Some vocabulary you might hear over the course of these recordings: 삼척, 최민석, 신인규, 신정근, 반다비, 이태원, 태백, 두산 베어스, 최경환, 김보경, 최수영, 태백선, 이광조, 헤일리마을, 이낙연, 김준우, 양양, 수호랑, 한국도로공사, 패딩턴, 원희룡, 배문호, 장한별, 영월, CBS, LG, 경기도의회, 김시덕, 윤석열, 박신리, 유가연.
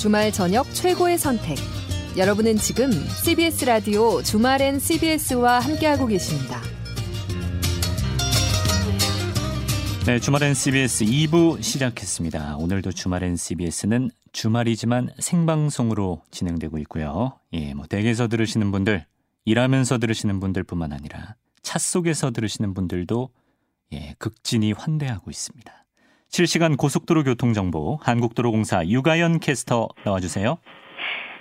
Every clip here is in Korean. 주말 저녁 최고의 선택. 여러분은 지금 CBS 라디오 주말엔 CBS와 함께하고 계십니다. 네, 주말엔 CBS 2부 시작했습니다. 오늘도 주말엔 CBS는 주말이지만 생방송으로 진행되고 있고요. 예, 뭐 댁에서 들으시는 분들, 일하면서 들으시는 분들뿐만 아니라 차 속에서 들으시는 분들도 예, 극진히 환대하고 있습니다. 실시간 고속도로 교통정보 한국도로공사 유가연 캐스터 나와주세요.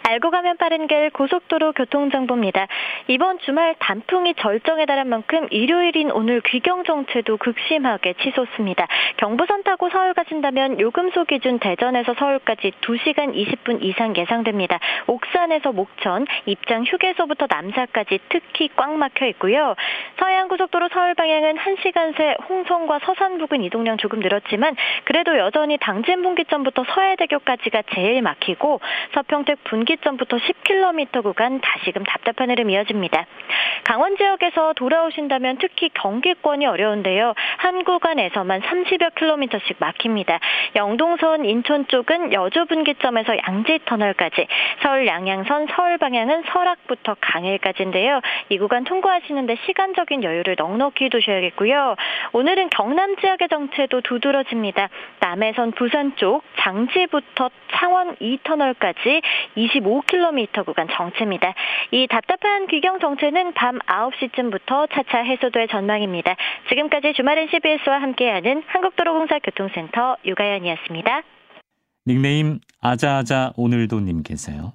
알고 가면 빠른 길 고속도로 교통정보입니다. 이번 주말 단풍이 절정에 달한 만큼 일요일인 오늘 귀경정체도 극심하게 치솟습니다. 경부선 타고 서울 가신다면 요금소 기준 대전에서 서울까지 2시간 20분 이상 예상됩니다. 옥산에서 목천, 입장 휴게소부터 남사까지 특히 꽉 막혀 있고요. 서해안고속도로 서울 방향은 1시간 새 홍성과 서산 부근 이동량 조금 늘었지만 그래도 여전히 당진 분기점부터 서해대교까지가 제일 막히고 서평택 분기 점부터 10km 구간 다시금 답답한 흐름 이어집니다. 강원 지역에서 돌아오신다면 특히 경기권이 어려운데요. 한 구간에서만 30여 킬로미터씩 막힙니다. 영동선 인천 쪽은 여주 분기점에서 양지 터널까지, 서울 양양선 서울 방향은 설악부터 강일까지인데요. 이 구간 통과하시는데 시간적인 여유를 넉넉히 두셔야겠고요. 오늘은 경남 지역의 정체도 두드러집니다. 남해선 부산 쪽 장지부터 창원 2터널까지 25km 구간 정체입니다. 이 답답한 귀경 정체는 밤 9시쯤부터 차차 해소될 전망입니다. 지금까지 주말엔 CBS와 함께하는 한국도로공사 교통센터 유가연이었습니다. 닉네임 아자아자 오늘도님께서요.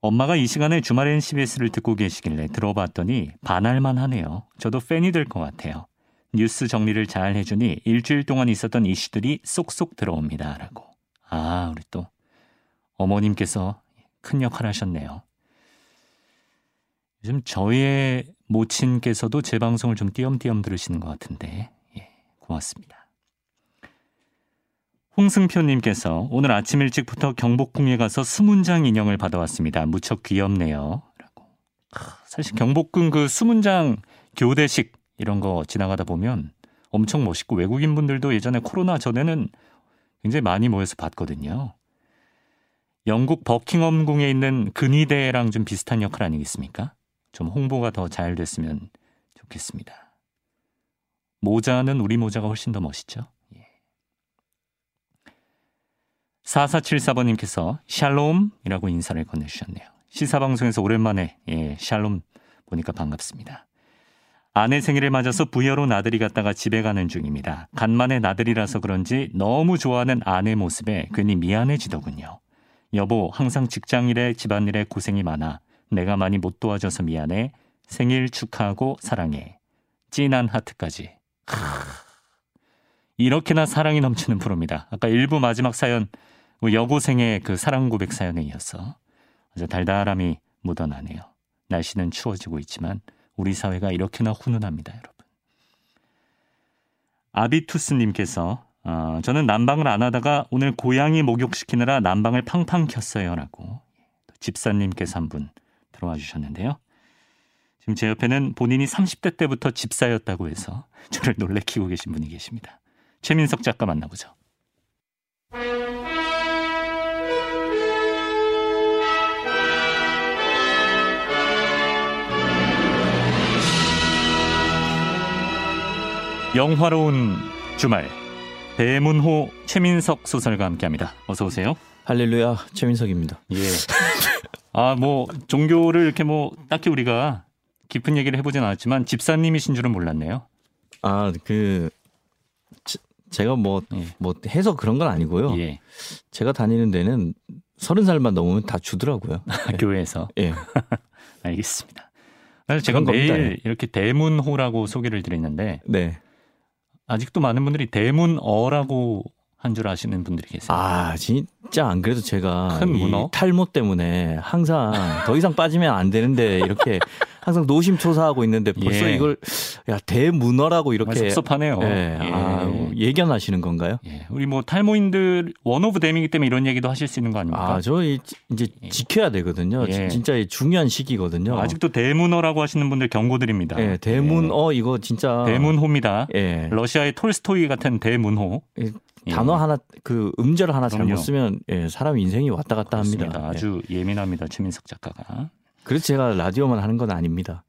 엄마가 이 시간에 주말엔 CBS를 듣고 계시길래 들어봤더니 반할만 하네요. 저도 팬이 될 것 같아요. 뉴스 정리를 잘 해주니 일주일 동안 있었던 이슈들이 쏙쏙 들어옵니다. 라고. 아, 우리 또 어머님께서 큰 역할을 하셨네요. 요즘 저의 모친께서도 제 방송을 좀 띄엄띄엄 들으시는 것 같은데 예, 고맙습니다. 홍승표님께서 오늘 아침 일찍부터 경복궁에 가서 수문장 인형을 받아왔습니다. 무척 귀엽네요. 라고. 사실 경복궁 그 수문장 교대식 이런 거 지나가다 보면 엄청 멋있고 외국인분들도 예전에 코로나 전에는 굉장히 많이 모여서 봤거든요. 영국 버킹엄궁에 있는 근위대랑 좀 비슷한 역할 아니겠습니까? 좀 홍보가 더 잘 됐으면 좋겠습니다. 모자는 우리 모자가 훨씬 더 멋있죠. 예. 4474번님께서 샬롬이라고 인사를 건네주셨네요. 시사방송에서 오랜만에 예, 샬롬 보니까 반갑습니다. 아내 생일을 맞아서 부여로 나들이 갔다가 집에 가는 중입니다. 간만에 나들이라서 그런지 너무 좋아하는 아내 모습에 괜히 미안해지더군요. 여보, 항상 직장일에 집안일에 고생이 많아. 내가 많이 못 도와줘서 미안해. 생일 축하하고 사랑해. 찐한 하트까지. 이렇게나 사랑이 넘치는 프로입니다. 아까 일부 마지막 사연, 여고생의 그 사랑 고백 사연에 이어서 아주 달달함이 묻어나네요. 날씨는 추워지고 있지만 우리 사회가 이렇게나 훈훈합니다, 여러분. 아비투스님께서 저는 난방을 안 하다가 오늘 고양이 목욕시키느라 난방을 팡팡 켰어요. 라고 집사님께서 한 분 들어와 주셨는데요. 지금 제 옆에는 본인이 30대 때부터 집사였다고 해서 저를 놀래키고 계신 분이 계십니다. 최민석 작가 만나보죠. 영화로운 주말. 배문호 최민석 소설가 함께합니다. 어서 오세요. 할렐루야, 최민석입니다. 예. 아, 뭐 종교를 이렇게 뭐 딱히 우리가 깊은 얘기를 해보진 않았지만 집사님이신 줄은 몰랐네요. 아, 그 제가 뭐 해서 그런 건 아니고요. 예. 제가 다니는 데는 30살만 넘으면 다 주더라고요. 네. 교회에서. 예. 알겠습니다. 사실 제가 매일 겁니다. 이렇게 대문호라고 소개를 드리는데. 네. 아직도 많은 분들이 대문어라고 한 줄 아시는 분들이 계세요. 아, 진짜 안 그래도 제가 큰 문어? 탈모 때문에 항상 더 이상 빠지면 안 되는데 이렇게 항상 노심초사하고 있는데 벌써 예. 이걸 야, 대문어라고 이렇게 섭섭하네요. 예. 예. 아, 예견하시는 건가요? 예. 우리 뭐 탈모인들 원 오브 데미기 때문에 이런 얘기도 하실 수 있는 거 아닙니까? 아, 저 이제 지켜야 되거든요. 예. 진짜 중요한 시기거든요. 아직도 대문어라고 하시는 분들 경고드립니다. 예. 대문어 예. 이거 진짜 대문호입니다. 예. 러시아의 톨스토이 같은 대문호. 예. 단어 예. 하나, 음절 하나 그럼요. 잘못 쓰면 예, 사람 인생이 왔다 갔다 그렇습니다. 합니다. 아주 예. 예민합니다. 최민석 작가가. 그래서 제가 라디오만 하는 건 아닙니다.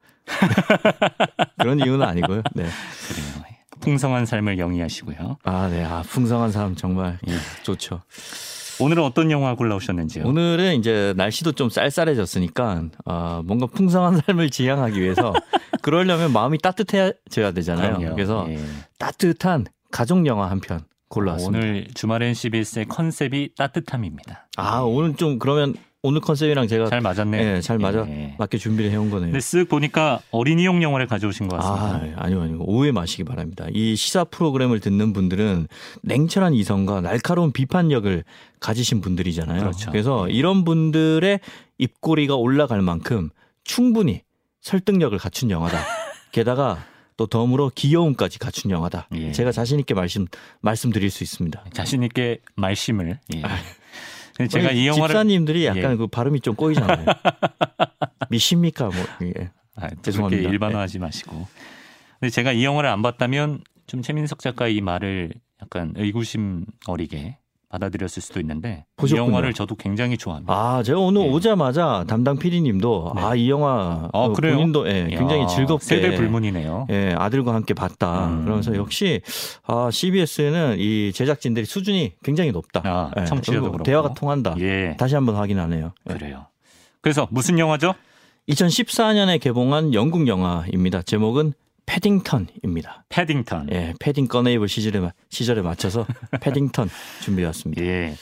그런 이유는 아니고요. 네. 그래요. 풍성한 삶을 영위하시고요. 아, 네. 아, 풍성한 삶 정말 예. 좋죠. 오늘은 어떤 영화 골라오셨는지요? 오늘은 이제 날씨도 좀 쌀쌀해졌으니까 뭔가 풍성한 삶을 지향하기 위해서 그러려면 마음이 따뜻해져야 되잖아요. 그럼요. 그래서 예. 따뜻한 가족 영화 한 편. 골라왔습니다. 오늘 주말엔 CBS의 컨셉이 따뜻함입니다. 아, 오늘 좀 그러면 오늘 컨셉이랑 제가 잘 맞았네요. 네, 잘 맞게 준비를 해온 거네요. 근데 쓱 보니까 어린이용 영화를 가져오신 것 같습니다. 아, 아니요. 오해 마시기 바랍니다. 이 시사 프로그램을 듣는 분들은 냉철한 이성과 날카로운 비판력을 가지신 분들이잖아요. 그렇죠. 그래서 이런 분들의 입꼬리가 올라갈 만큼 충분히 설득력을 갖춘 영화다. 게다가 또 덤으로 귀여움까지 갖춘 영화다. 예. 제가 자신 있게 말씀드릴 수 있습니다. 자신 있게 말씀을. 예. 제가 이 영화를 집사님들이 약간 예. 발음이 좀 꼬이잖아요. 미십니까 뭐. 예. 아, 죄송합니다. 일반화하지 예. 마시고. 근데 제가 이 영화를 안 봤다면 좀 최민석 작가의 이 말을 약간 의구심 어리게 받아들였을 수도 있는데 보셨군요. 이 영화를 저도 굉장히 좋아합니다. 아, 제가 오늘 예. 오자마자 담당 PD님도 네. 아, 이 영화 본인도 예, 굉장히 즐겁게 세대 불문이네요. 예, 아들과 함께 봤다. 그러면서 역시 CBS에는 이 제작진들이 수준이 굉장히 높다. 예, 청취자도 그렇고 대화가 통한다. 예. 다시 한번 확인하네요. 예. 그래요. 그래서 무슨 영화죠? 2014년에 개봉한 영국 영화입니다. 제목은 패딩턴입니다. 패딩턴. 예, 패딩 꺼내입을 시절에 맞춰서 패딩턴 준비해왔습니다. 예,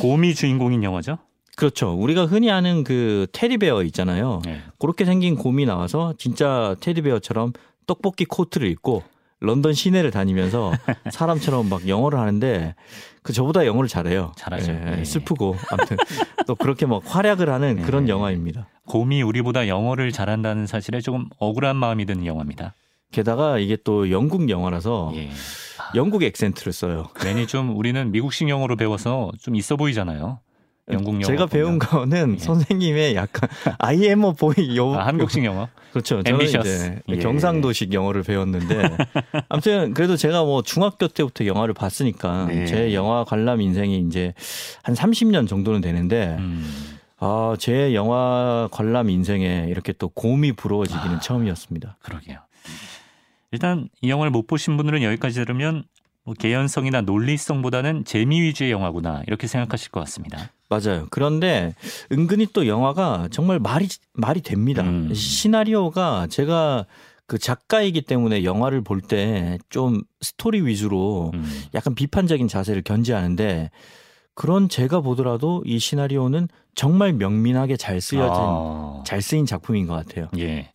곰이 주인공인 영화죠? 그렇죠. 우리가 흔히 아는 테디베어 있잖아요. 예. 그렇게 생긴 곰이 나와서 진짜 테디베어처럼 떡볶이 코트를 입고 런던 시내를 다니면서 사람처럼 막 영어를 하는데 저보다 영어를 잘해요. 잘하죠. 예, 예. 슬프고 아무튼 또 그렇게 막 활약을 하는 예. 그런 영화입니다. 곰이 우리보다 영어를 잘한다는 사실에 조금 억울한 마음이 드는 영화입니다. 게다가 이게 또 영국 영화라서 예. 영국 액센트를 써요. 괜히 좀 우리는 미국식 영어로 배워서 좀 있어 보이잖아요. 영국 영어. 제가 배운 거는 예. 선생님의 약간 I am a boy. 한국식 영어. 그렇죠. 저는 이제 예. 경상도식 영어를 배웠는데 아무튼 그래도 제가 뭐 중학교 때부터 영화를 봤으니까 예. 제 영화 관람 인생이 이제 한 30년 정도는 되는데 제 영화 관람 인생에 이렇게 또 곰이 부러워지기는 처음이었습니다. 그러게요. 일단 이 영화를 못 보신 분들은 여기까지 들으면 뭐 개연성이나 논리성보다는 재미 위주의 영화구나 이렇게 생각하실 것 같습니다. 맞아요. 그런데 은근히 또 영화가 정말 말이 됩니다. 시나리오가 제가 작가이기 때문에 영화를 볼 때 좀 스토리 위주로 약간 비판적인 자세를 견지하는데 그런 제가 보더라도 이 시나리오는 정말 명민하게 잘 쓰인 작품인 것 같아요. 예.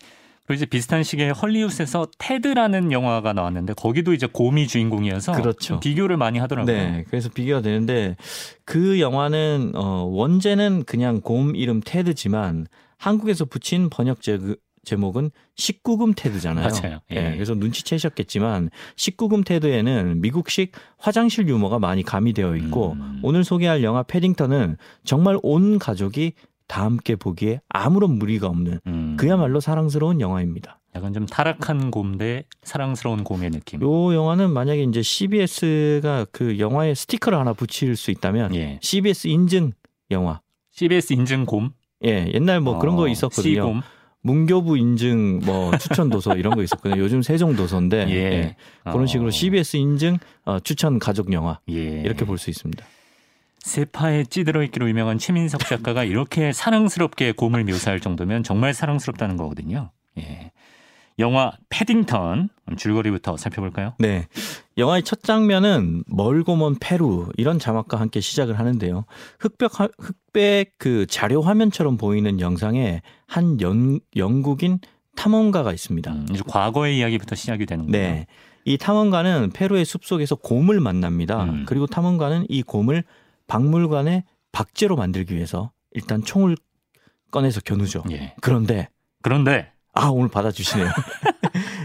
그리고 이제 비슷한 시기에 헐리우드에서 테드라는 영화가 나왔는데 거기도 이제 곰이 주인공이어서 그렇죠. 비교를 많이 하더라고요. 네, 그래서 비교가 되는데 그 영화는 원제는 그냥 곰 이름 테드지만 한국에서 붙인 번역 제목은 19금 테드잖아요. 맞아요. 예. 네, 그래서 눈치채셨겠지만 19금 테드에는 미국식 화장실 유머가 많이 가미되어 있고 오늘 소개할 영화 패딩턴은 정말 온 가족이 다 함께 보기에 아무런 무리가 없는 그야말로 사랑스러운 영화입니다. 약간 좀 타락한 곰 대 사랑스러운 곰의 느낌. 이 영화는 만약에 이제 CBS가 그 영화에 스티커를 하나 붙일 수 있다면 예. CBS 인증 영화. CBS 인증 곰? 예, 옛날 뭐 그런 거 있었거든요. C곰. 문교부 인증 뭐 추천 도서 이런 거 있었거든요. 요즘 세종 도서인데 예. 예. 그런 식으로 CBS 인증 추천 가족 영화 예. 이렇게 볼 수 있습니다. 세파에 찌들어 있기로 유명한 최민석 작가가 이렇게 사랑스럽게 곰을 묘사할 정도면 정말 사랑스럽다는 거거든요. 예. 영화 패딩턴 줄거리부터 살펴볼까요? 네, 영화의 첫 장면은 멀고 먼 페루 이런 자막과 함께 시작을 하는데요. 흑백 자료 화면처럼 보이는 영상에 한 영국인 탐험가가 있습니다. 이제 과거의 이야기부터 시작이 되는 거예요. 네, 이 탐험가는 페루의 숲속에서 곰을 만납니다. 그리고 탐험가는 이 곰을 박물관에 박제로 만들기 위해서 일단 총을 꺼내서 겨누죠. 예. 그런데 아, 오늘 받아주시네요.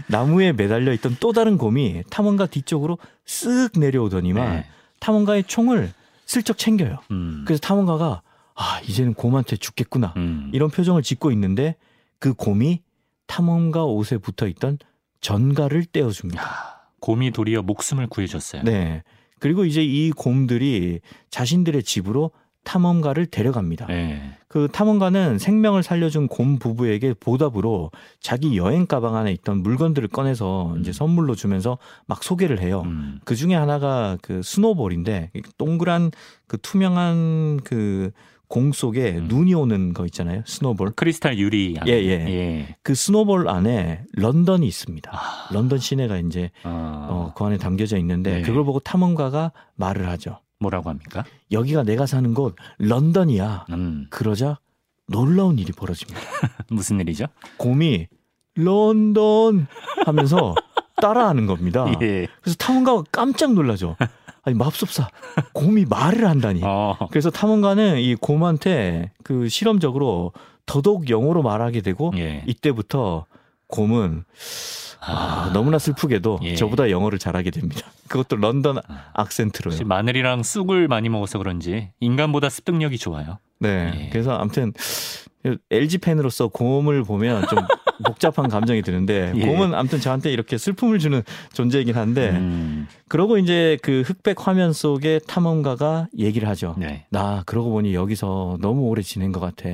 나무에 매달려 있던 또 다른 곰이 탐험가 뒤쪽으로 쓱 내려오더니만 네. 탐험가의 총을 슬쩍 챙겨요. 그래서 탐험가가 아, 이제는 곰한테 죽겠구나. 이런 표정을 짓고 있는데 그 곰이 탐험가 옷에 붙어있던 전갈을 떼어줍니다. 아, 곰이 도리어 목숨을 구해줬어요. 네. 그리고 이제 이 곰들이 자신들의 집으로 탐험가를 데려갑니다. 네. 그 탐험가는 생명을 살려준 곰 부부에게 보답으로 자기 여행 가방 안에 있던 물건들을 꺼내서 이제 선물로 주면서 막 소개를 해요. 그 중에 하나가 그 스노볼인데 동그란 그 투명한 그 공 속에 눈이 오는 거 있잖아요. 스노볼. 크리스탈 유리. 안에. 예, 예. 예. 그 스노볼 안에 런던이 있습니다. 아. 런던 시내가 이제 그 안에 담겨져 있는데 네. 그걸 보고 탐험가가 말을 하죠. 뭐라고 합니까? 여기가 내가 사는 곳 런던이야. 그러자 놀라운 일이 벌어집니다. 무슨 일이죠? 곰이 런던 하면서 따라하는 겁니다. 예. 그래서 탐험가가 깜짝 놀라죠. 아니 맙소사 곰이 말을 한다니. 그래서 탐험가는 이 곰한테 그 실험적으로 더더욱 영어로 말하게 되고 예. 이때부터 곰은 너무나 슬프게도 예. 저보다 영어를 잘하게 됩니다. 그것도 런던 악센트로요. 마늘이랑 쑥을 많이 먹어서 그런지 인간보다 습득력이 좋아요. 네. 예. 그래서 아무튼 LG 팬으로서 곰을 보면 좀 복잡한 감정이 드는데 예. 곰은 아무튼 저한테 이렇게 슬픔을 주는 존재이긴 한데 그러고 이제 그 흑백 화면 속에 탐험가가 얘기를 하죠. 네. 나 그러고 보니 여기서 너무 오래 지낸 것 같아.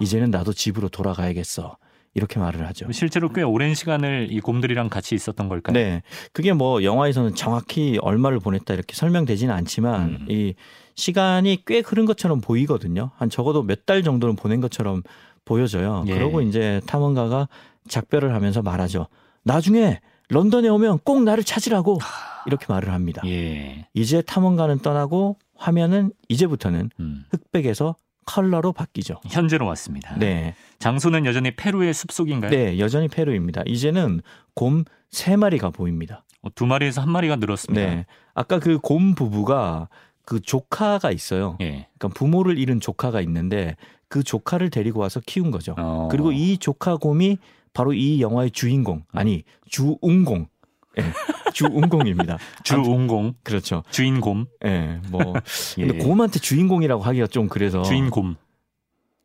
이제는 나도 집으로 돌아가야겠어. 이렇게 말을 하죠. 실제로 꽤 오랜 시간을 이 곰들이랑 같이 있었던 걸까요? 네. 그게 뭐 영화에서는 정확히 얼마를 보냈다 이렇게 설명되지는 않지만 이 시간이 꽤 흐른 것처럼 보이거든요. 한 적어도 몇 달 정도는 보낸 것처럼 보여져요. 예. 그러고 이제 탐험가가 작별을 하면서 말하죠. 나중에 런던에 오면 꼭 나를 찾으라고 이렇게 말을 합니다. 예. 이제 탐험가는 떠나고 화면은 이제부터는 흑백에서 컬러로 바뀌죠. 현재로 왔습니다. 네. 장소는 여전히 페루의 숲속인가요? 네, 여전히 페루입니다. 이제는 곰 3마리가 보입니다. 2마리에서 1마리가 늘었습니다. 네. 아까 그 곰 부부가 그 조카가 있어요. 예. 그러니까 부모를 잃은 조카가 있는데 그 조카를 데리고 와서 키운 거죠. 그리고 이 조카 곰이 바로 이 영화의 주인공, 아니 주인공. 네, 주운공입니다. 주운공. 그렇죠. 주인곰. 예. 네, 뭐 근데 예. 곰한테 주인공이라고 하기가 좀 그래서 주인곰.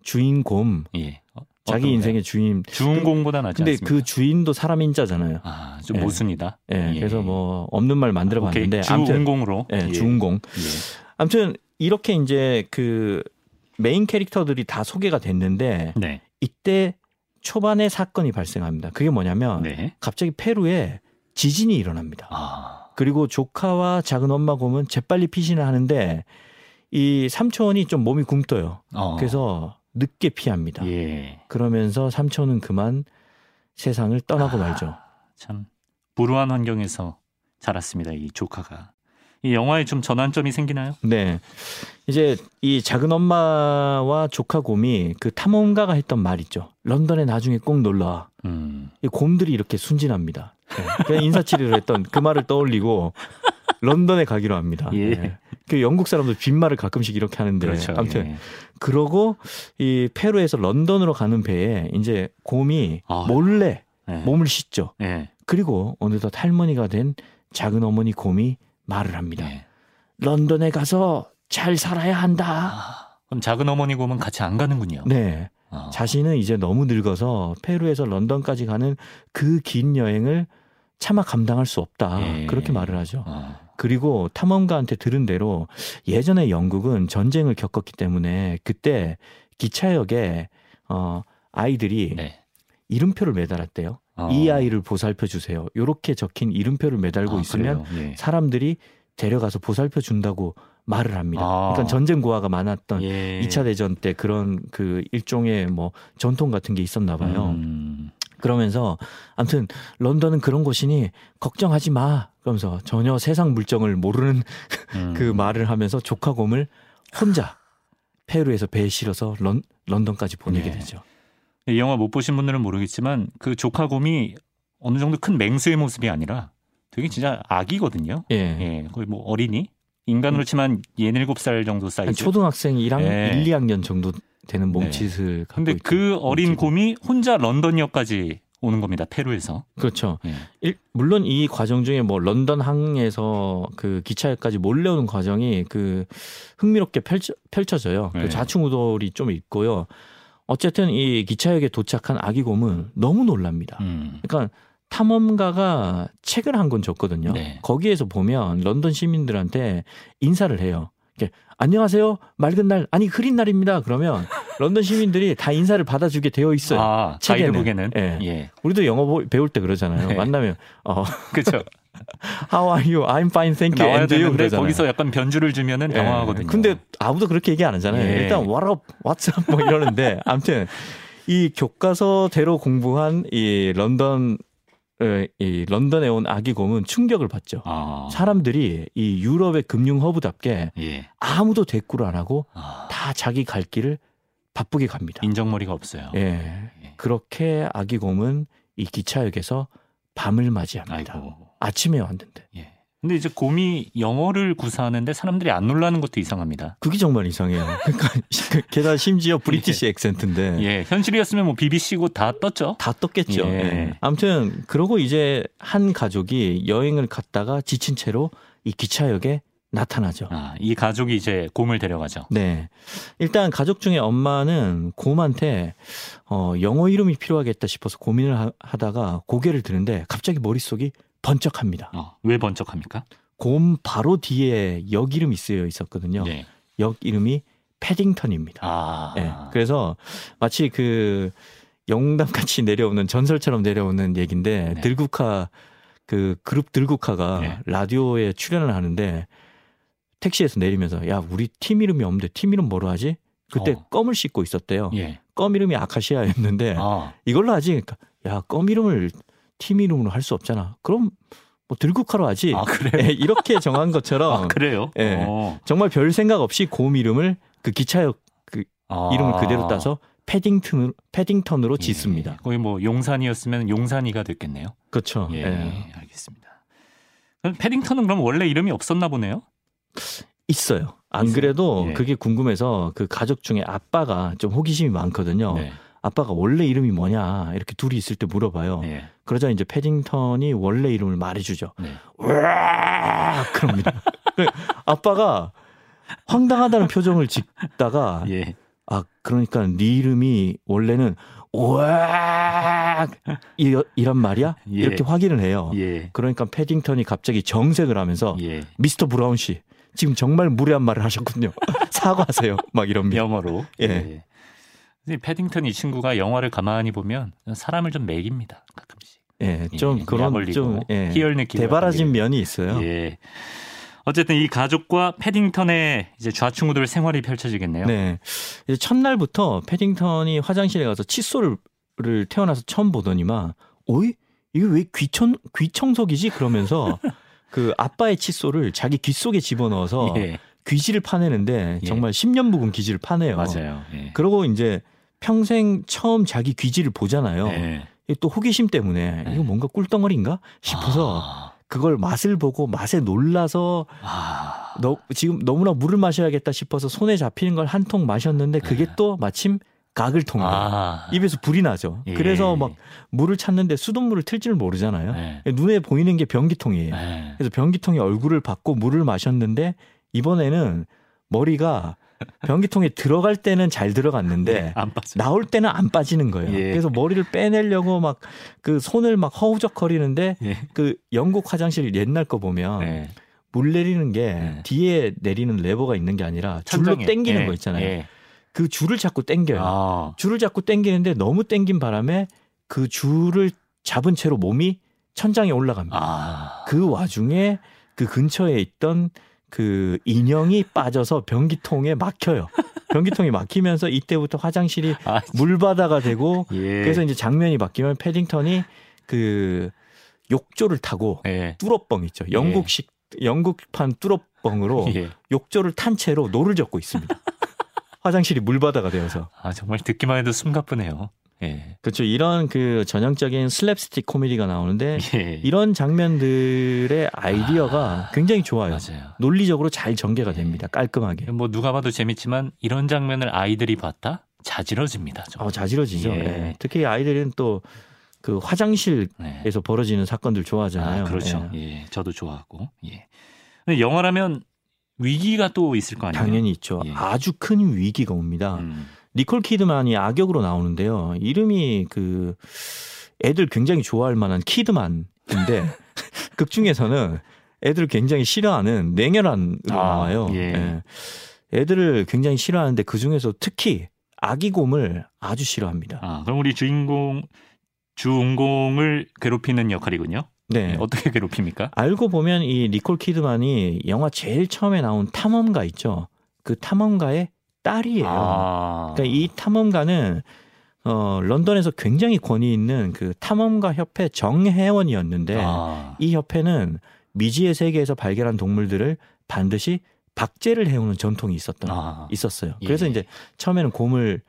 주인곰. 예. 자기 인생의 주인. 주운공보다 낫지 근데 않습니까? 그 주인도 사람 인자잖아요. 아, 좀 예. 모순이다. 예. 예. 그래서 뭐 없는 말 만들어 봤는데 주운공으로. 예. 주운공. 예. 아무튼 이렇게 이제 그 메인 캐릭터들이 다 소개가 됐는데 네. 이때 초반에 사건이 발생합니다. 그게 뭐냐면 네. 갑자기 페루에 지진이 일어납니다. 그리고 조카와 작은 엄마 곰은 재빨리 피신을 하는데 이 삼촌이 좀 몸이 굼떠요. 그래서 늦게 피합니다. 예. 그러면서 삼촌은 그만 세상을 떠나고 말죠. 참 불우한 환경에서 자랐습니다. 이 조카가. 이 영화에 좀 전환점이 생기나요? 네. 이제 이 작은 엄마와 조카 곰이 그 탐험가가 했던 말 있죠. 런던에 나중에 꼭 놀러와. 이 곰들이 이렇게 순진합니다. 네. 그냥 인사치레를 했던 그 말을 떠올리고 런던에 가기로 합니다. 예. 네. 그 영국 사람도 빈말을 가끔씩 이렇게 하는데 그렇죠. 아무튼 예. 그러고 이 페루에서 런던으로 가는 배에 이제 곰이 몰래 예. 몸을 씻죠. 예. 그리고 어느덧 할머니가 된 작은 어머니 곰이 말을 합니다. 네. 런던에 가서 잘 살아야 한다. 그럼 작은 어머니 곰은 같이 안 가는군요. 네. 자신은 이제 너무 늙어서 페루에서 런던까지 가는 그 긴 여행을 차마 감당할 수 없다. 예. 그렇게 말을 하죠. 그리고 탐험가한테 들은 대로 예전에 영국은 전쟁을 겪었기 때문에 그때 기차역에 아이들이 네. 이름표를 매달았대요. 이 아이를 보살펴 주세요. 이렇게 적힌 이름표를 매달고 있으면 예. 사람들이 데려가서 보살펴 준다고 말을 합니다. 그러니까 전쟁 고아가 많았던 예. 2차 대전 때 그런 그 일종의 뭐 전통 같은 게 있었나 봐요. 그러면서 아무튼 런던은 그런 곳이니 걱정하지 마. 그러면서 전혀 세상 물정을 모르는 그 말을 하면서 조카곰을 혼자 페루에서 배에 실어서 런던까지 보내게 예. 되죠. 이 영화 못 보신 분들은 모르겠지만 그 조카곰이 어느 정도 큰 맹수의 모습이 아니라 되게 진짜 아기거든요. 예. 예. 거의 뭐 어린이? 인간으로 치면 7살 정도 사이즈. 초등학생 1, 2학년 정도 되는 몸짓을 네. 갖고 있죠. 근데 그 어린 곰이 혼자 런던역까지 오는 겁니다. 페루에서. 그렇죠. 예. 물론 이 과정 중에 뭐 런던항에서 그 기차역까지 몰래 오는 과정이 그 흥미롭게 펼쳐져요. 예. 그 좌충우돌이 좀 있고요. 어쨌든 이 기차역에 도착한 아기곰은 너무 놀랍니다. 그러니까 탐험가가 책을 한 권 줬거든요. 네. 거기에서 보면 런던 시민들한테 인사를 해요. 이렇게, 안녕하세요. 맑은 날, 아니 흐린 날입니다. 그러면 런던 시민들이 다 인사를 받아주게 되어 있어요. 아, 가이드북에는. 예. 예. 우리도 영어 배울 때 그러잖아요. 네. 만나면 그렇죠. How are you? I'm fine, thank you. And you. 그래 거기서 약간 변주를 주면은 당황하거든요. 예. 근데 아무도 그렇게 얘기 안 하잖아요. 예. 일단 what up, what's up 뭐 이러는데 아무튼 이 교과서대로 공부한 런던에 온 아기곰은 충격을 받죠. 아. 사람들이 이 유럽의 금융 허브답게 아무도 대꾸를 안 하고 다 자기 갈 길을 바쁘게 갑니다. 인정머리가 없어요. 예. 예. 그렇게 아기곰은 이 기차역에서 밤을 맞이합니다. 아이고. 아침에 왔는데. 예. 근데 이제 곰이 영어를 구사하는데 사람들이 안 놀라는 것도 이상합니다. 그게 정말 이상해요. 그러니까 게다가 심지어 브리티시 액센트인데. 예. 현실이었으면 뭐 BBC고 다 떴죠. 다 떴겠죠. 예. 예. 아무튼 그러고 이제 한 가족이 여행을 갔다가 지친 채로 이 기차역에 나타나죠. 아, 이 가족이 이제 곰을 데려가죠. 네. 일단 가족 중에 엄마는 곰한테 영어 이름이 필요하겠다 싶어서 고민을 하다가 고개를 드는데 갑자기 머릿속이 번쩍합니다. 왜 번쩍합니까? 곰 바로 뒤에 역 이름이 쓰여 있었거든요. 네. 역 이름이 패딩턴입니다. 아. 네. 그래서 마치 그 영웅담같이 내려오는 전설처럼 내려오는 얘기인데 네. 들국화 그 그룹 들국화가 네. 라디오에 출연을 하는데 택시에서 내리면서 야 우리 팀 이름이 없는데 팀 이름 뭐로 하지? 그때 껌을 씹고 있었대요. 예. 껌 이름이 아카시아였는데 이걸로 하지. 그러니까 야 껌 이름을 팀 이름으로 할 수 없잖아. 그럼 뭐 들국화로 하지. 아, 그래요? 예, 이렇게 정한 것처럼. 아, 그래요? 예, 정말 별 생각 없이 곰 이름을 그 기차역 그 이름을 그대로 따서 패딩턴으로 짓습니다. 거의 뭐 용산이었으면 용산이가 됐겠네요. 그렇죠. 예, 예. 알겠습니다. 그럼 패딩턴은 그럼 원래 이름이 없었나 보네요. 있어요. 안 그래도 예. 그게 궁금해서 그 가족 중에 아빠가 좀 호기심이 많거든요. 네. 아빠가 원래 이름이 뭐냐 이렇게 둘이 있을 때 물어봐요. 네. 그러자 이제 패딩턴이 원래 이름을 말해주죠. 네. 으아 그럽니다. 아빠가 황당하다는 표정을 짓다가 예. 아 그러니까 네 이름이 원래는 우악 이란 말이야? 예. 이렇게 확인을 해요. 예. 그러니까 패딩턴이 갑자기 정색을 하면서 예. 미스터 브라운 씨 지금 정말 무례한 말을 하셨군요. 사과하세요. 막 이런 영어로. 예. 예. 패딩턴 이 친구가 영화를 가만히 보면 사람을 좀 매깁니다. 가끔씩. 예, 좀 예, 그런 좀 희열 느낌 대바라진 면이 있어요. 예. 어쨌든 이 가족과 패딩턴의 이제 좌충우돌 생활이 펼쳐지겠네요. 네. 이제 첫날부터 패딩턴이 화장실에 가서 칫솔을 태어나서 처음 보더니만 어이? 이게 왜 귀청석이지? 그러면서 그 아빠의 칫솔을 자기 귀 속에 집어넣어서 예. 귀지를 파내는데 정말 10년 묵은 귀지를 파내요. 맞아요. 예. 그러고 이제 평생 처음 자기 귀지를 보잖아요. 예. 또 호기심 때문에 이거 뭔가 꿀덩어리인가 싶어서 그걸 맛을 보고 맛에 놀라서 지금 너무나 물을 마셔야겠다 싶어서 손에 잡히는 걸 한 통 마셨는데 그게 또 마침 각을 통해 입에서 불이 나죠. 예. 그래서 막 물을 찾는데 수돗물을 틀 줄 모르잖아요. 예. 눈에 보이는 게 변기통이에요. 예. 그래서 변기통에 얼굴을 받고 물을 마셨는데 이번에는 머리가 변기통에 들어갈 때는 잘 들어갔는데 네, 안 나올 때는 안 빠지는 거예요. 예. 그래서 머리를 빼내려고 막 그 손을 막 허우적거리는데 예. 그 영국 화장실 옛날 거 보면 예. 물 내리는 게 예. 뒤에 내리는 레버가 있는 게 아니라 줄로 당기는 예. 거 있잖아요. 예. 그 줄을 자꾸 당겨요. 줄을 자꾸 당기는데 너무 당긴 바람에 그 줄을 잡은 채로 몸이 천장에 올라갑니다. 그 와중에 그 근처에 있던 그 인형이 빠져서 변기통에 막혀요. 변기통이 막히면서 이때부터 화장실이 물바다가 되고 예. 그래서 이제 장면이 바뀌면 패딩턴이 그 욕조를 타고 예. 뚜러뻥 있죠. 영국판 뚜러뻥으로 예. 욕조를 탄 채로 노를 젓고 있습니다. 화장실이 물바다가 되어서. 아 정말 듣기만 해도 숨가쁘네요. 예. 그렇죠. 이런 그 전형적인 슬랩스틱 코미디가 나오는데 예. 이런 장면들의 아이디어가 굉장히 좋아요. 맞아요. 논리적으로 잘 전개가 됩니다. 깔끔하게. 뭐 누가 봐도 재밌지만 이런 장면을 아이들이 봤다? 자지러집니다. 자지러지죠. 예. 예. 특히 아이들은 또 그 화장실에서 네. 벌어지는 사건들 좋아하잖아요. 아, 그렇죠. 예. 예, 저도 좋아하고. 예. 근데 영화라면 위기가 또 있을 거 아니에요? 당연히 있죠. 예. 아주 큰 위기가 옵니다. 니콜 키드만이 악역으로 나오는데요. 이름이 그 애들 굉장히 좋아할 만한 키드만인데 극 중에서는 애들을 굉장히 싫어하는 냉혈한으로 나와요. 예. 예. 애들을 굉장히 싫어하는데 그중에서 특히 아기곰을 아주 싫어합니다. 아, 그럼 우리 주인공을 괴롭히는 역할이군요. 네. 어떻게 괴롭힙니까? 알고 보면 이 니콜 키드만이 영화 제일 처음에 나온 탐험가 있죠. 그 탐험가의 딸이에요. 아. 그러니까 이 탐험가는 런던에서 굉장히 권위 있는 그 탐험가 협회 정회원이었는데 아. 이 협회는 미지의 세계에서 발견한 동물들을 반드시 박제를 해오는 전통이 있었어요. 예. 그래서 이제 처음에는 곰을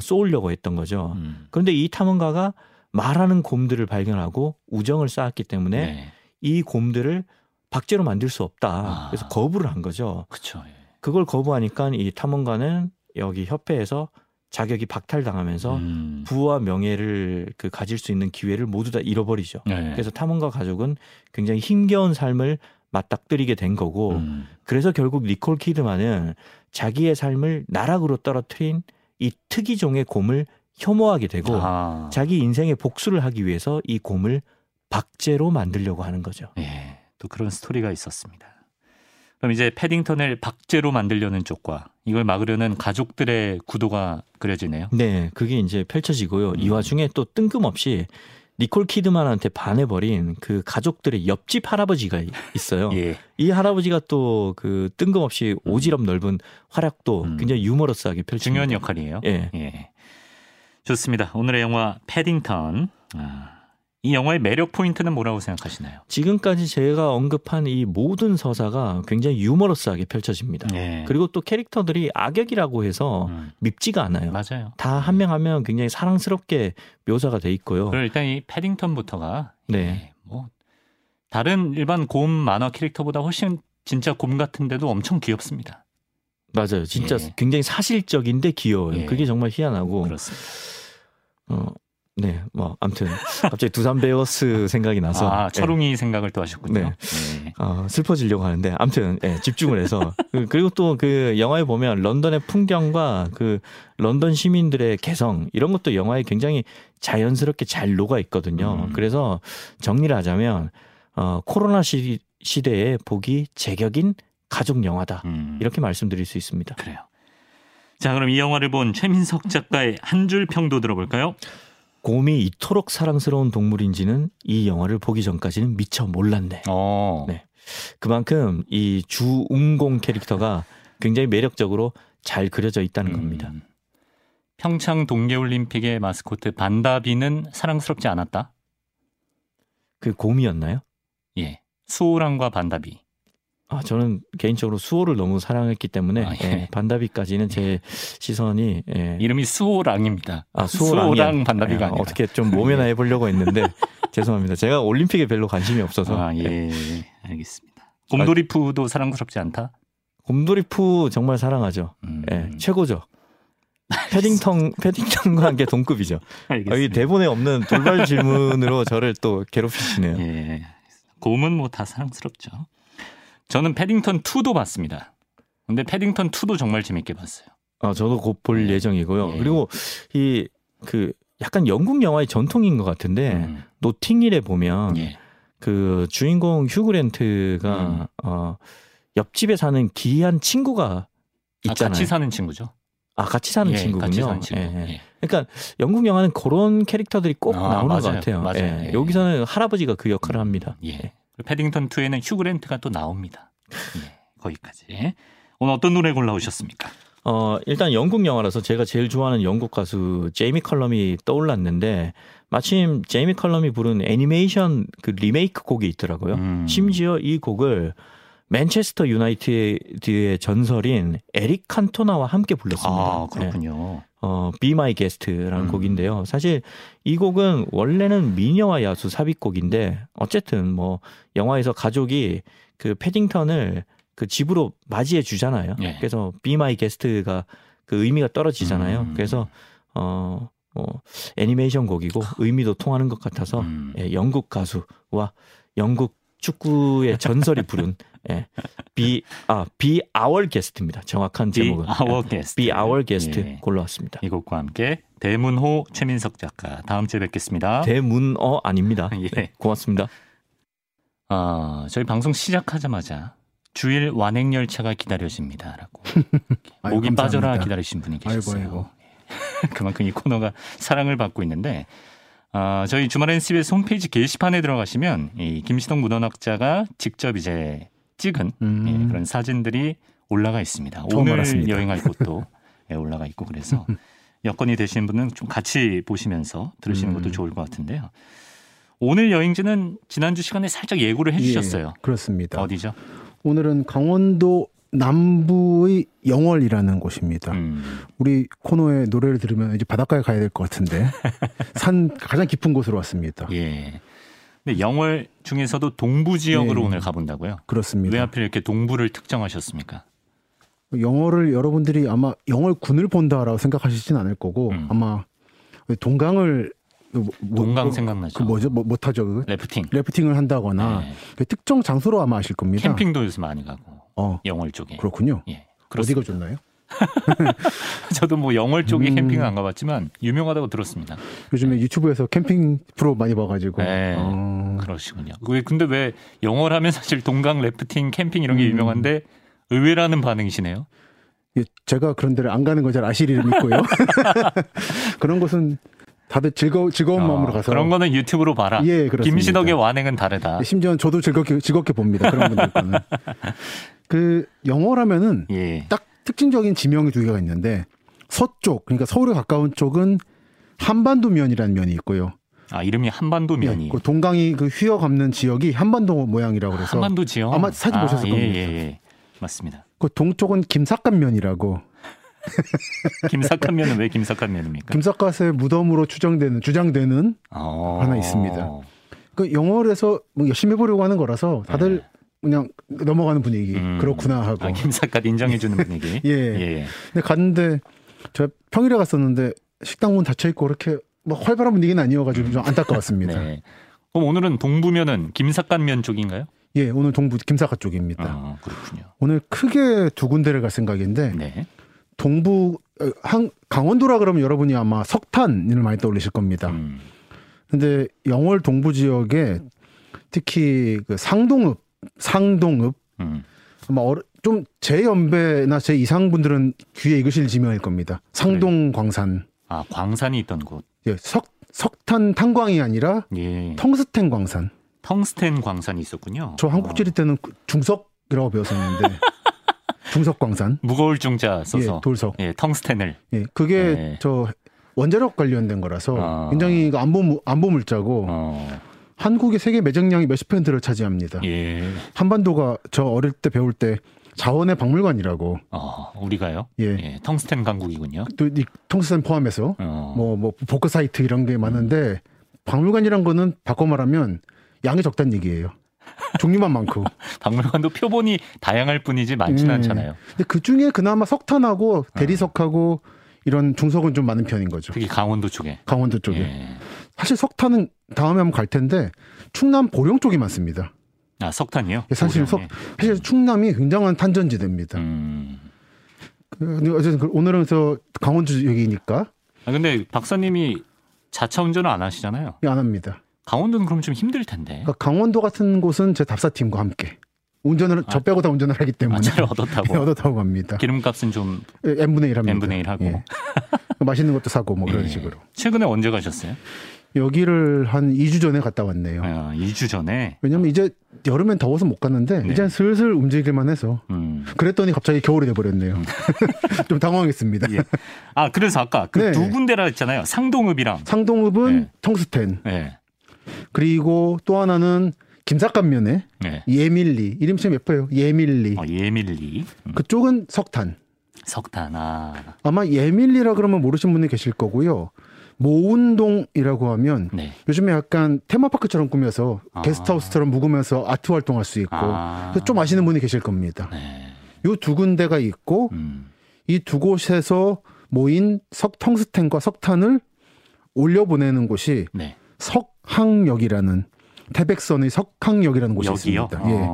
쏘려고 했던 거죠. 그런데 이 탐험가가 말하는 곰들을 발견하고 우정을 쌓았기 때문에 네. 이 곰들을 박제로 만들 수 없다. 아. 그래서 거부를 한 거죠. 그쵸, 예. 그걸 거부하니까 이 탐험가는 여기 협회에서 자격이 박탈당하면서 부와 명예를 그 가질 수 있는 기회를 모두 다 잃어버리죠. 네. 그래서 탐험가 가족은 굉장히 힘겨운 삶을 맞닥뜨리게 된 거고 그래서 결국 니콜 키드만은 자기의 삶을 나락으로 떨어뜨린 이 특이종의 곰을 혐오하게 되고 아. 자기 인생의 복수를 하기 위해서 이 곰을 박제로 만들려고 하는 거죠. 예, 또 그런 스토리가 있었습니다. 그럼 이제 패딩턴을 박제로 만들려는 쪽과 이걸 막으려는 가족들의 구도가 그려지네요. 네, 그게 이제 펼쳐지고요. 이 와중에 또 뜬금없이 니콜 키드만한테 반해버린 그 가족들의 옆집 할아버지가 있어요. 예. 이 할아버지가 또 그 뜬금없이 오지랖 넓은 활약도 굉장히 유머러스하게 펼쳐집니다. 중요한 역할이에요. 예. 예. 좋습니다. 오늘의 영화 패딩턴. 이 영화의 매력 포인트는 뭐라고 생각하시나요? 지금까지 제가 언급한 이 모든 서사가 굉장히 유머러스하게 펼쳐집니다. 예. 그리고 또 캐릭터들이 악역이라고 해서 밉지가 않아요. 맞아요. 다 한 명 한 명 굉장히 사랑스럽게 묘사가 돼 있고요. 그럼 일단 이 패딩턴부터가 네. 예, 뭐 다른 일반 곰 만화 캐릭터보다 훨씬 진짜 곰 같은데도 엄청 귀엽습니다. 맞아요. 진짜 예. 굉장히 사실적인데 귀여워요. 예. 그게 정말 희한하고. 그렇습니다. 네, 뭐 아무튼 갑자기 두산 베어스 생각이 나서 철웅이 네. 생각을 또 하셨군요. 네, 네. 슬퍼지려고 하는데 아무튼 네, 집중을 해서 그리고 또 그 영화에 보면 런던의 풍경과 그 런던 시민들의 개성 이런 것도 영화에 굉장히 자연스럽게 잘 녹아 있거든요. 그래서 정리를 하자면 코로나 시대에 보기 제격인 가족 영화다 이렇게 말씀드릴 수 있습니다. 그래요. 자, 그럼 이 영화를 본 최민석 작가의 한 줄 평도 들어볼까요? 곰이 이토록 사랑스러운 동물인지는 이 영화를 보기 전까지는 미처 몰랐네. 네. 그만큼 이 주웅공 캐릭터가 굉장히 매력적으로 잘 그려져 있다는 겁니다. 평창 동계올림픽의 마스코트 반다비는 사랑스럽지 않았다? 그 곰이었나요? 예. 수호랑과 반다비. 저는 개인적으로 수호를 너무 사랑했기 때문에 예. 반다비까지는 제 예. 시선이 예. 이름이 수호랑입니다. 수호랑 반다비가 아니라 어떻게 좀 모면화 해보려고 했는데 죄송합니다. 제가 올림픽에 별로 관심이 없어서 예. 알겠습니다. 곰돌이푸도 사랑스럽지 않다? 곰돌이푸 정말 사랑하죠. 예. 최고죠. 패딩턴과 함께 동급이죠. 여기 대본에 없는 돌발 질문으로 저를 또 괴롭히시네요. 예. 곰은 뭐 다 사랑스럽죠. 저는 패딩턴 2도 봤습니다. 근데 패딩턴 2도 정말 재밌게 봤어요. 저도 곧 볼 예정이고요. 예. 그리고 약간 영국 영화의 전통인 것 같은데 노팅힐에 보면 예. 그 주인공 휴그랜트가 옆집에 사는 기이한 친구가 있잖아요. 같이 사는 친구죠. 같이 사는 친구군요. 같이 사는 친구. 예. 예. 그러니까 영국 영화는 그런 캐릭터들이 꼭 나오는 맞아요. 것 같아요. 맞아요. 예. 예. 여기서는 할아버지가 그 역할을 합니다. 예. 예. 패딩턴 2에는 휴그랜트가 또 나옵니다. 네, 거기까지. 오늘 어떤 노래 골라오셨습니까? 일단 영국 영화라서 제가 제일 좋아하는 영국 가수 제이미 컬럼이 떠올랐는데 마침 제이미 컬럼이 부른 애니메이션 그 리메이크 곡이 있더라고요. 심지어 이 곡을 맨체스터 유나이티드의 전설인 에릭 칸토나와 함께 불렀습니다. 그렇군요. 네. Be My Guest라는 곡인데요. 사실 이 곡은 원래는 미녀와 야수 삽입곡인데 어쨌든 뭐 영화에서 가족이 그 패딩턴을 그 집으로 맞이해 주잖아요. 예. 그래서 Be My Guest가 그 의미가 떨어지잖아요. 그래서 애니메이션 곡이고 의미도 통하는 것 같아서 예, 영국 가수와 영국 축구의 전설이 부른 예, Be Our Guest입니다. 정확한 제목은 Be Our Guest 예. 골라왔습니다. 이 곡과 함께 대문호 최민석 작가 다음 주에 뵙겠습니다. 대문어 아닙니다. 예. 네, 고맙습니다. 저희 방송 시작하자마자 주일 완행열차가 기다려집니다라고 목이 아이고, 빠져라 기다리신 분이 계셨어요. 아이고. 그만큼 이 코너가 사랑을 받고 있는데 저희 주말엔 CBS 홈페이지 게시판에 들어가시면 이 김시덕 문헌학자가 직접 이제 찍은 예, 그런 사진들이 올라가 있습니다. 오늘 알았습니다. 여행할 곳도 예, 올라가 있고 그래서 여건이 되시는 분은 좀 같이 보시면서 들으시는 것도 좋을 것 같은데요. 오늘 여행지는 지난주 시간에 살짝 예고를 해주셨어요. 예, 그렇습니다. 어디죠? 오늘은 강원도 남부의 영월이라는 곳입니다. 우리 코너의 노래를 들으면 이제 바닷가에 가야 될 것 같은데 산 가장 깊은 곳으로 왔습니다. 예. 근데 영월 중에서도 동부 지역으로 예, 오늘 가본다고요? 그렇습니다. 왜 하필 이렇게 동부를 특정하셨습니까? 영월을 여러분들이 아마 영월군을 본다라고 생각하시진 않을 거고 아마 동강을 동강 생각나죠. 그 뭐죠? 못하죠. 뭐 래프팅. 래프팅을 한다거나 네. 그 특정 장소로 아마 아실 겁니다. 캠핑도 요새 많이 가고. 영월 쪽에. 그렇군요. 예, 어디가 좋나요? 저도 뭐 영월 쪽에 캠핑은 안 가봤지만 유명하다고 들었습니다. 요즘에 네. 유튜브에서 캠핑 프로 많이 봐가지고. 네, 그러시군요. 근데 왜 영월 하면 사실 동강, 래프팅, 캠핑 이런 게 유명한데 의외라는 반응이시네요. 예, 제가 그런 데를 안 가는 거 잘 아시리는 믿고요. 그런 것은 다들 즐거운 마음으로 가서 그런 거는 유튜브로 봐라. 예, 그렇습니다. 김시덕의 완행은 다르다. 심지어 저도 즐겁게 봅니다. 그런 분들과는. 그 영월하면은 예. 딱 특징적인 지명이 두 개가 있는데 서쪽 그러니까 서울에 가까운 쪽은 한반도면이라는 면이 있고요. 아 이름이 한반도면이. 예, 그 동강이 그 휘어감는 지역이 한반도 모양이라고 그래서 한반도 지역 아마 사진 보셨을 겁니다. 예. 맞습니다. 그 동쪽은 김삿갓면이라고. 김삿갓면은 왜 김삿갓면입니까? 김삿갓의 무덤으로 주장되는 하나 있습니다. 그 영월에서 뭐 열심히 해보려고 하는 거라서 다들 네. 그냥 넘어가는 분위기 그렇구나 하고 김삿갓 인정해주는 분위기. 예. 예. 근데 갔는데 제가 평일에 갔었는데 식당 문 닫혀 있고 그렇게 막 활발한 분위기는 아니어가지고 좀 안타까웠습니다. 네. 그럼 오늘은 동부면은 김삿갓면 쪽인가요? 예, 오늘 동부 김삿갓 쪽입니다. 그렇군요. 오늘 크게 두 군데를 갈 생각인데. 네. 동부 강원도라 그러면 여러분이 아마 석탄을 많이 떠올리실 겁니다. 그런데 영월 동부 지역에 특히 그 상동읍 아마 좀 제 연배나 제 이상 분들은 귀에 익으실 지명일 겁니다. 상동 그래요. 광산. 아 광산이 있던 곳. 예, 석탄 탄광이 아니라 예. 텅스텐 광산. 텅스텐 광산이 있었군요. 저 한국 지리 때는 중석이라고 배웠었는데. 중석광산 무거울 중자 써서 예, 돌석 예, 텅스텐을 예, 그게 예. 저 원자력 관련된 거라서 굉장히 안보 물자고 한국의 세계 매장량이 몇십 %를 차지합니다. 예. 한반도가 저 어릴 때 배울 때 자원의 박물관이라고 우리가요? 예, 예 텅스텐 강국이군요. 또 이 텅스텐 포함해서 뭐 보크사이트 이런 게 많은데 박물관이란 거는 바꿔 말하면 양이 적다는 얘기예요. 종류만 많고 박물관도 표본이 다양할 뿐이지 많지는 않잖아요. 근데 그중에 그나마 석탄하고 대리석하고 이런 중석은 좀 많은 편인 거죠. 특히 강원도 쪽에 예. 사실 석탄은 다음에 한번 갈 텐데 충남 보령 쪽이 많습니다. 아 석탄이요? 예, 사실 충남이 굉장한 탄전지대입니다. 어쨌든 오늘은 저 강원도 여기니까. 아 근데 박사님이 자차 운전은 안 하시잖아요. 예, 안 합니다. 강원도는 그럼 좀 힘들 텐데. 그러니까 강원도 같은 곳은 제 답사팀과 함께 운전을 저 빼고 다 운전을 하기 때문에 차를 얻었다고. 예, 얻었다고 갑니다. 기름값은 좀 예, n분의 1 하고 예. 맛있는 것도 사고 뭐 그런 예. 식으로. 최근에 언제 가셨어요? 여기를 한 2주 전에 갔다 왔네요. 2주 전에? 왜냐면 이제 여름엔 더워서 못 갔는데 네. 이제 슬슬 움직일만 해서 그랬더니 갑자기 겨울이 돼버렸네요. 좀 당황했습니다. 예. 아 그래서 아까 그 두 네. 군데라 했잖아요. 상동읍은 네. 텅스텐. 네. 그리고 또 하나는 김삿갓면에 네. 예밀리 이름 참 예뻐요. 예밀리 그쪽은 석탄 아마 예밀리라 그러면 모르신 분이 계실 거고요. 모운동이라고 하면 네. 요즘에 약간 테마파크처럼 꾸며서 게스트하우스처럼 묵으면서 아트 활동할 수 있고 좀 아시는 분이 계실 겁니다. 네. 이 두 군데가 있고 이 두 곳에서 모인 텅스텐과 석탄을 올려보내는 곳이 네. 석항역이라는 태백선의 석항역이라는 곳이 여기요? 있습니다. 예.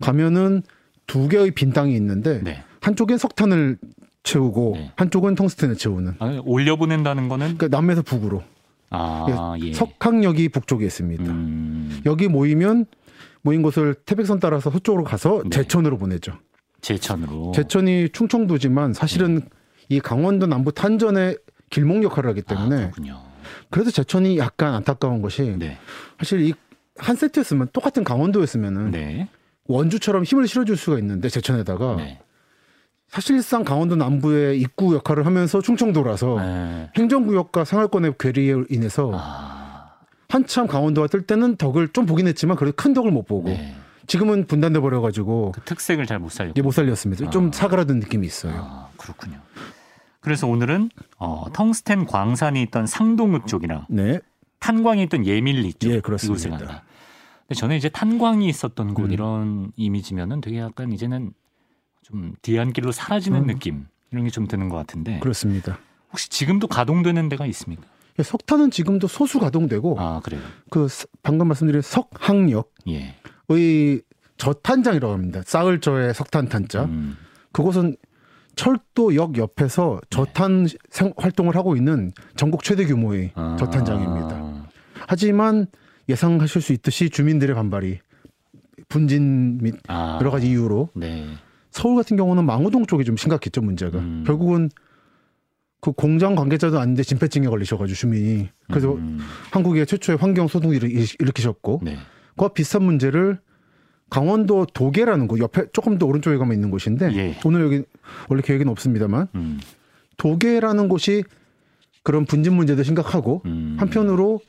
가면은 두 개의 빈 땅이 있는데 네. 한쪽에 석탄을 채우고 네. 한쪽은 텅스텐을 채우는. 아, 올려보낸다는 거는? 그러니까 남에서 북으로. 아, 예. 석항역이 북쪽에 있습니다. 여기 모이면 모인 곳을 태백선 따라서 서쪽으로 가서 네. 제천으로 보내죠. 제천으로. 제천이 충청도지만 사실은 네. 이 강원도 남부 탄전의 길목 역할을 하기 때문에. 아, 그렇군요. 그래서 제천이 약간 안타까운 것이 네. 사실 이 한 세트였으면 똑같은 강원도였으면은 네. 원주처럼 힘을 실어줄 수가 있는데 제천에다가 네. 사실상 강원도 남부의 입구 역할을 하면서 충청도라서 네. 행정구역과 생활권의 괴리에 인해서 한참 강원도가 뜰 때는 덕을 좀 보긴 했지만 그래도 큰 덕을 못 보고 네. 지금은 분단돼 버려가지고 그 특색을 잘 못 살렸고 예, 못 살렸습니다. 좀 사그라든 느낌이 있어요. 그렇군요. 그래서 오늘은 텅스텐 광산이 있던 상동읍 쪽이나 네. 탄광이 있던 예밀리 쪽 예, 그렇습니다. 이곳을 간다. 근데 저는 이제 탄광이 있었던 곳 이런 이미지면은 되게 약간 이제는 좀 뒤안길로 사라지는 느낌 이런 게 좀 드는 것 같은데 그렇습니다. 혹시 지금도 가동되는 데가 있습니까? 예, 석탄은 지금도 소수 가동되고 그래요. 그 방금 말씀드린 석항역 예. 의 저탄장이라고 합니다. 쌓을 저의 석탄 탄자. 그곳은 철도역 옆에서 저탄 네. 활동을 하고 있는 전국 최대 규모의 저탄장입니다. 하지만 예상하실 수 있듯이 주민들의 반발이 분진 및 여러 가지 이유로 네. 서울 같은 경우는 망우동 쪽이 좀 심각했죠, 문제가. 결국은 그 공장 관계자도 아닌데 진폐증에 걸리셔가지고 주민이. 그래서 한국의 최초의 환경 소동을 일으키셨고 네. 그와 비슷한 문제를 강원도 도계라는 곳 옆에 조금 더 오른쪽에 가면 있는 곳인데 예. 오늘 여기 원래 계획은 없습니다만 도계라는 곳이 그런 분진 문제도 심각하고 한편으로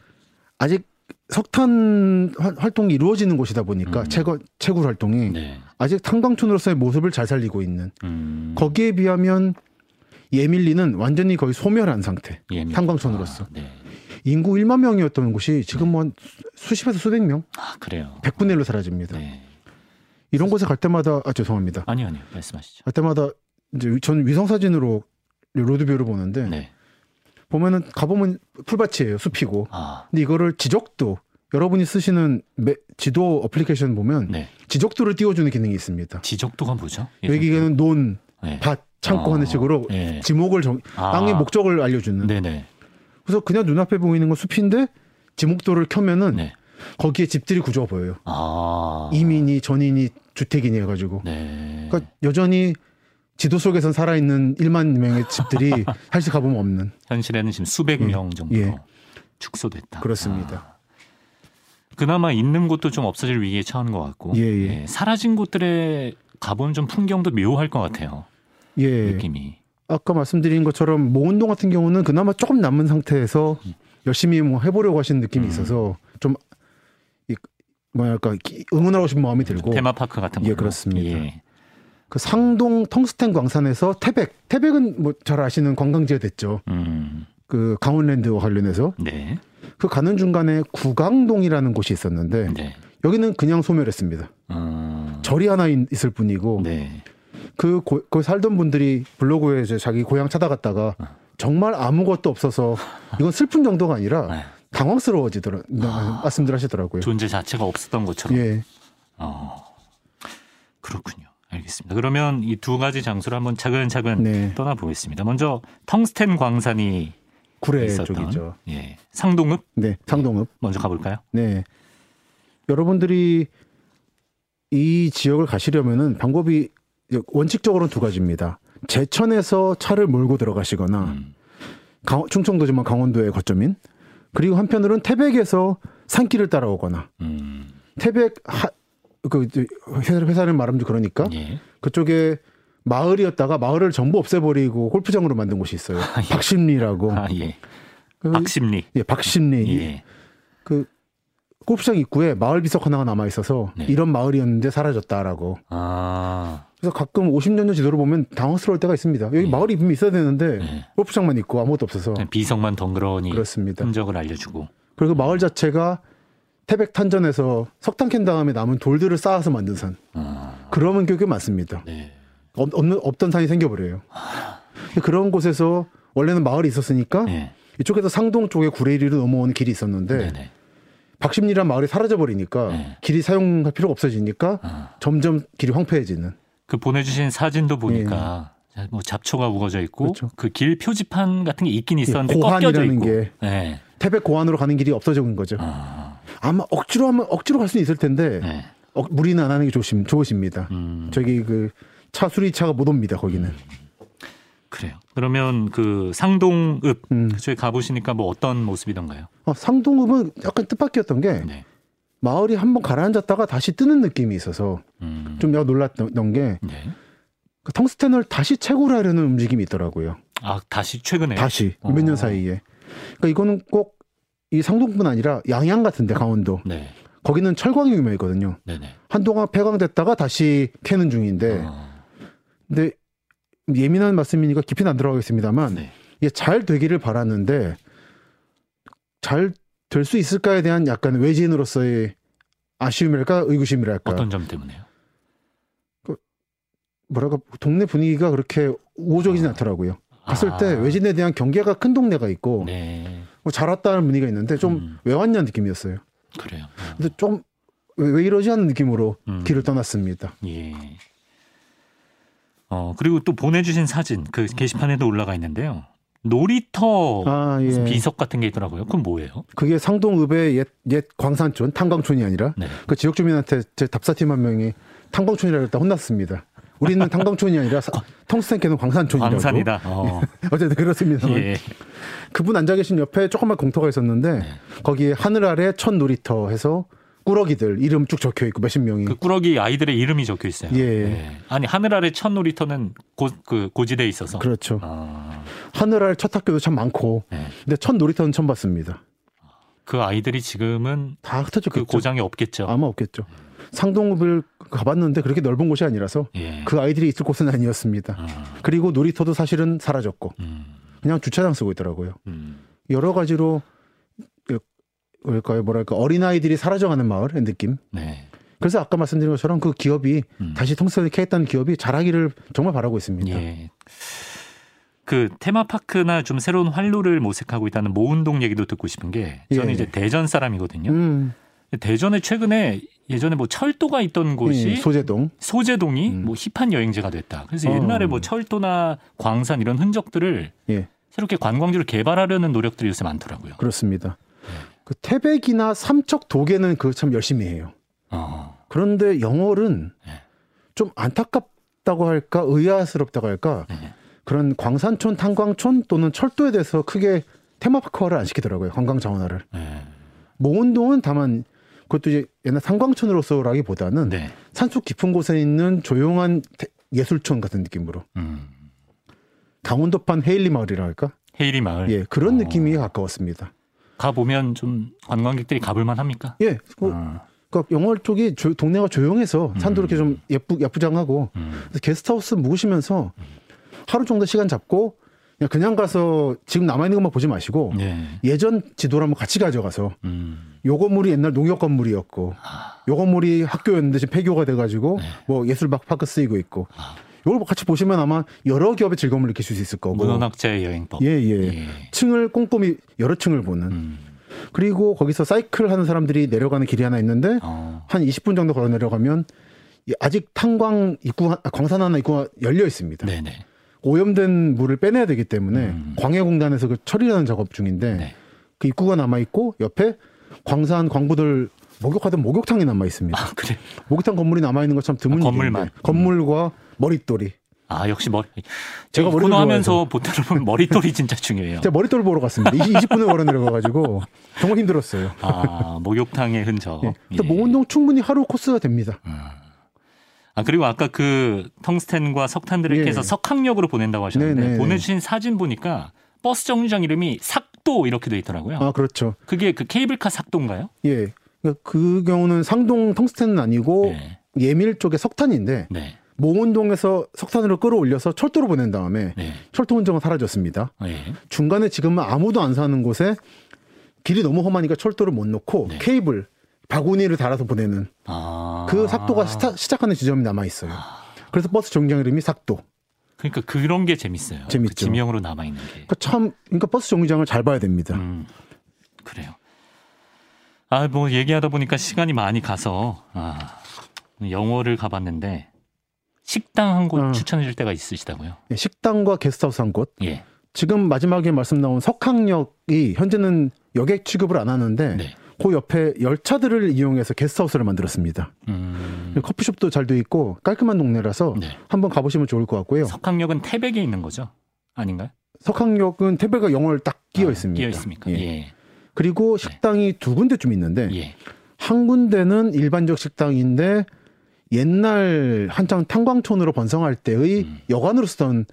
아직 석탄 활동이 이루어지는 곳이다 보니까 채굴 활동이 네. 아직 탄광촌으로서의 모습을 잘 살리고 있는 거기에 비하면 예밀리는 완전히 거의 소멸한 상태 탄광촌으로서 네. 인구 1만 명이었던 곳이 지금 뭐 수십에서 수백 명? 그래요. 100분의 1로 사라집니다. 네. 이런 곳에 갈 때마다 죄송합니다. 아니요. 말씀하시죠. 갈 때마다 이제 저는 위성 사진으로 로드뷰를 보는데 네. 보면은 가보면 풀밭이에요. 숲이고. 근데 이거를 지적도 여러분이 쓰시는 지도 어플리케이션 보면 네. 지적도를 띄워주는 기능이 있습니다. 지적도가 뭐죠? 여기에는 논, 네. 밭, 창고 하는 식으로 네. 지목을 땅의 목적을 알려주는. 네네. 그래서 그냥 눈앞에 보이는 건 숲인데 지목도를 켜면은 네. 거기에 집들이 구조가 보여요. 이민이 전인이 주택이니 해가지고. 네. 그러니까 여전히 지도 속에선 살아있는 1만 명의 집들이 사실 가보면 없는. 현실에는 지금 수백 명 정도 예. 축소됐다. 그렇습니다. 그나마 있는 곳도 좀 없어질 위기에 처한 것 같고 예. 사라진 곳들에 가보면 좀 풍경도 묘할 것 같아요. 예. 느낌이. 아까 말씀드린 것처럼 모운동 같은 경우는 그나마 조금 남은 상태에서 열심히 뭐 해보려고 하시는 느낌이 있어서 좀 뭐랄까 응원하고 싶은 마음이 들고 테마파크 같은 거 예, 그렇습니다. 예. 그 상동 텅스텐 광산에서 태백은 뭐 잘 아시는 관광지가 됐죠. 그 강원랜드와 관련해서 네. 그 가는 중간에 구강동이라는 곳이 있었는데 네. 여기는 그냥 소멸했습니다. 절이 하나 있을 뿐이고. 네. 그 살던 분들이 블로그에 이제 자기 고향 찾아갔다가 정말 아무것도 없어서 이건 슬픈 정도가 아니라 당황스러워지더라 말씀들 하시더라고요. 존재 자체가 없었던 것처럼. 예. 그렇군요. 알겠습니다. 그러면 이 두 가지 장소를 한번 차근차근 네. 떠나보겠습니다. 먼저 텅스텐 광산이 구례 있었던 쪽이죠. 예. 상동읍? 네, 상동읍. 예. 먼저 가볼까요? 네. 여러분들이 이 지역을 가시려면은 방법이 원칙적으로는 두 가지입니다. 제천에서 차를 몰고 들어가시거나 충청도지만 강원도의 거점인 그리고 한편으로는 태백에서 산길을 따라오거나 태백 회사를 말하면 그러니까 예. 그쪽에 마을이었다가 마을을 전부 없애버리고 골프장으로 만든 곳이 있어요. 예. 박신리라고. 예. 박신리. 예, 박신리. 예. 그 골프장 입구에 마을 비석 하나가 남아 있어서 네. 이런 마을이었는데 사라졌다라고. 그래서 가끔 50년 전 지도를 보면 당황스러울 때가 있습니다. 여기 네. 마을 이름이 있어야 되는데 네. 골프장만 있고 아무것도 없어서 비석만 덩그러니 그렇습니다. 흔적을 알려주고 그리고 마을 자체가 태백 탄전에서 석탄 캔 다음에 남은 돌들을 쌓아서 만든 산. 그러면 교육이 많습니다. 네. 없던 산이 생겨버려요. 그런 곳에서 원래는 마을이 있었으니까 네. 이쪽에서 상동 쪽에 구례리로 넘어오는 길이 있었는데 네네. 박신리란 마을이 사라져버리니까 네. 길이 사용할 필요가 없어지니까 점점 길이 황폐해지는. 그 보내주신 사진도 보니까 네. 뭐 잡초가 우거져 있고 그렇죠. 그 길 표지판 같은 게 있긴 있었는데 네. 꺾여져 있고. 게 네. 태백 고안으로 가는 길이 없어진 거죠. 아마 억지로 하면 억지로 갈 수는 있을 텐데 네. 무리는 안 하는 게 좋으십니다. 저기 그 차 수리차가 못 옵니다. 거기는. 그래요. 그러면 그 상동읍 그쪽에 가보시니까 뭐 어떤 모습이던가요? 상동읍은 약간 뜻밖이었던 게 네. 마을이 한번 가라앉았다가 다시 뜨는 느낌이 있어서 좀 내가 놀랐던 게 네. 그 텅스텐을 다시 채굴하려는 움직임이 있더라고요. 아 다시 최근에? 다시 몇 년 사이에. 그러니까 이거는 꼭 이 상동뿐 아니라 양양 같은데 강원도. 네. 거기는 철광이 유명했거든요. 네네. 한동안 폐광됐다가 다시 캐는 중인데 근데 예민한 말씀이니까 깊이는 안 들어가겠습니다만 네. 이게 잘 되기를 바라는데 잘 될 수 있을까에 대한 약간 외지인으로서의 아쉬움이랄까 의구심이랄까. 어떤 점 때문에요? 뭐랄까 동네 분위기가 그렇게 우호적이진 않더라고요. 갔을 때 외지인에 대한 경계가 큰 동네가 있고 네. 뭐 잘 왔다는 분위기가 있는데 좀 왜 왔냐는 느낌이었어요. 그래요. 근데 좀 왜 이러지 하는 느낌으로 길을 떠났습니다. 예. 그리고 또 보내주신 사진 그 게시판에도 올라가 있는데요. 놀이터 예. 비석 같은 게 있더라고요. 그건 뭐예요? 그게 상동읍의 옛 광산촌, 탄광촌이 아니라 네. 그 지역 주민한테 제 답사팀 한 명이 탄광촌이라고 했다 혼났습니다. 우리는 탄광촌이 아니라 텅스텐캐는 광산촌이라고. 광산이다. 어쨌든 그렇습니다. 예. 그분 앉아 계신 옆에 조그만 공터가 있었는데 네. 거기에 하늘 아래 첫 놀이터 해서 꾸러기들 이름 쭉 적혀 있고 몇십 명이. 그 꾸러기 아이들의 이름이 적혀 있어요. 예. 예. 아니 하늘 아래 첫 놀이터는 고지대에 있어서. 그렇죠. 하늘 아래 첫 학교도 참 많고. 예. 근데 첫 놀이터는 처음 봤습니다. 그 아이들이 지금은 다 흩어져 그 고장이 없겠죠. 아마 없겠죠. 상동읍을 가봤는데 그렇게 넓은 곳이 아니라서 예. 그 아이들이 있을 곳은 아니었습니다. 그리고 놀이터도 사실은 사라졌고 그냥 주차장 쓰고 있더라고요. 여러 가지로. 뭐랄까 어린아이들이 사라져가는 마을의 느낌. 네. 그래서 아까 말씀드린 것처럼 그 기업이 다시 통선을 캐했던 기업이 잘하기를 정말 바라고 있습니다. 예. 그 테마파크나 좀 새로운 활로를 모색하고 있다는 모운동 얘기도 듣고 싶은 게 저는 예. 이제 대전 사람이거든요. 대전에 최근에 예전에 뭐 철도가 있던 곳이 소재동이 뭐 힙한 여행지가 됐다. 그래서 옛날에 뭐 철도나 광산 이런 흔적들을 예. 새롭게 관광지로 개발하려는 노력들이 요새 많더라고요. 그렇습니다. 그 태백이나 삼척 도계는 그걸 참 열심히 해요. 그런데 영월은 네. 좀 안타깝다고 할까 의아스럽다고 할까 네. 그런 광산촌, 탄광촌 또는 철도에 대해서 크게 테마파크화를 안 시키더라고요. 관광자원화를. 네. 모운동은 다만 그것도 이제 옛날 탄광촌으로서라기보다는 네. 산속 깊은 곳에 있는 조용한 예술촌 같은 느낌으로. 강원도판 헤일리마을이라 할까? 헤일리마을. 예, 그런 느낌이 가까웠습니다. 가보면 좀 관광객들이 가볼만 합니까? 예. 그러니까 영월 쪽이 동네가 조용해서 산도 이렇게 좀 예쁘장하고 그래서 게스트하우스 묵으시면서 하루 정도 시간 잡고 그냥 가서 지금 남아있는 것만 보지 마시고 예. 예전 지도를 한번 같이 가져가서 요 건물이 옛날 농협 건물이었고 요 건물이 학교였는데 지금 폐교가 돼가지고 네. 뭐 예술파크 쓰이고 있고 이걸 같이 보시면 아마 여러 기업의 즐거움을 느끼실 수 있을 거고. 문헌학자의 여행법. 예. 층을 꼼꼼히 여러 층을 보는. 그리고 거기서 사이클 하는 사람들이 내려가는 길이 하나 있는데 한 20분 정도 걸어 내려가면 아직 탄광 입구 광산 하나 입구가 열려 있습니다. 네네. 오염된 물을 빼내야 되기 때문에 광해공단에서 그 처리하는 작업 중인데 네. 그 입구가 남아 있고 옆에 광산 광부들 목욕하던 목욕탕이 남아 있습니다. 아, 그래. 목욕탕 건물이 남아 있는 것처럼 드문 건물만 건물과 머릿돌이. 아 역시 머리. 제가 코너하면서 보면 머릿돌이 진짜 중요해요. 제가 머릿돌 보러 갔습니다. 20분을 걸어 내려가가지고 정말 힘들었어요. 목욕탕의 흔적. 네. 예. 모운동 충분히 하루 코스가 됩니다. 그리고 아까 그 텅스텐과 석탄들을 이렇게 해서 석학역으로 보낸다고 하셨는데 네네. 보내주신 사진 보니까 버스 정류장 이름이 삭도 이렇게 돼 있더라고요. 아 그렇죠. 그게 그 케이블카 삭도인가요? 예. 그 경우는 상동 텅스텐은 아니고 네. 예밀 쪽에 석탄인데. 네. 모운동에서 석탄으로 끌어올려서 철도로 보낸 다음에 네. 철도 흔적은 사라졌습니다. 네. 중간에 지금은 아무도 안 사는 곳에 길이 너무 험하니까 철도를 못 놓고 네. 케이블, 바구니를 달아서 보내는 그 삭도가 시작하는 지점이 남아있어요. 그래서 버스 정류장 이름이 삭도. 그러니까 그런 게 재밌어요. 재밌죠. 그 지명으로 남아있는 게. 그러니까 참, 그러니까 버스 정류장을 잘 봐야 됩니다. 그래요. 아, 뭐 얘기하다 보니까 시간이 많이 가서 영월을 가봤는데 식당 한 곳 추천해 줄 때가 있으시다고요? 예, 식당과 게스트하우스 한 곳. 예. 지금 마지막에 말씀 나온 석항역이 현재는 여객 취급을 안 하는데 네. 그 옆에 열차들을 이용해서 게스트하우스를 만들었습니다. 커피숍도 잘 돼 있고 깔끔한 동네라서 네. 한번 가보시면 좋을 것 같고요. 석항역은 태백에 있는 거죠? 아닌가요? 석항역은 태백과 영월 딱 끼어 있습니다. 끼어 있습니까? 예. 예. 그리고 식당이 네. 두 군데쯤 있는데 예. 한 군데는 일반적 식당인데 옛날 한창 탄광촌으로 번성할 때의 여관으로 쓰던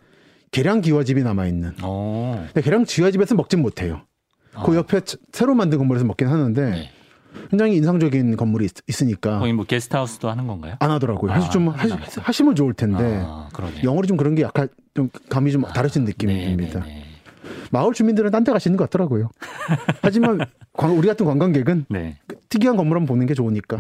계량기와집이 남아있는. 근데 계량기와집에서 먹진 못해요. 그 옆에 새로 만든 건물에서 먹긴 하는데 네. 굉장히 인상적인 건물이 있으니까. 거기 뭐 게스트하우스도 하는 건가요? 안 하더라고요. 하시면 좋을 텐데 영월이 좀 그런 게 약간 좀 감이 좀 다르신 느낌입니다. 네네네. 마을 주민들은 딴 데 가시는 것 같더라고요. 하지만 우리 같은 관광객은 네. 특이한 건물만 보는 게 좋으니까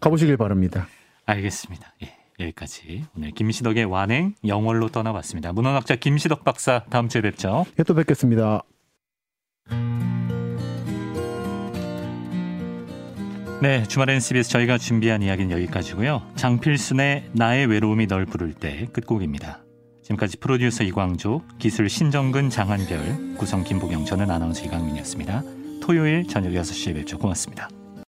가보시길 바랍니다. 알겠습니다. 예, 여기까지 오늘 김시덕의 완행 영월로 떠나봤습니다. 문헌학자 김시덕 박사 다음 주에 뵙죠. 예, 또 뵙겠습니다. 네, 주말엔 CBS 저희가 준비한 이야기는 여기까지고요. 장필순의 나의 외로움이 널 부를 때 끝곡입니다. 지금까지 프로듀서 이광조, 기술 신정근, 장한별, 구성 김보경, 저는 아나운서 이강민이었습니다. 토요일 저녁 6시에 뵙죠. 고맙습니다.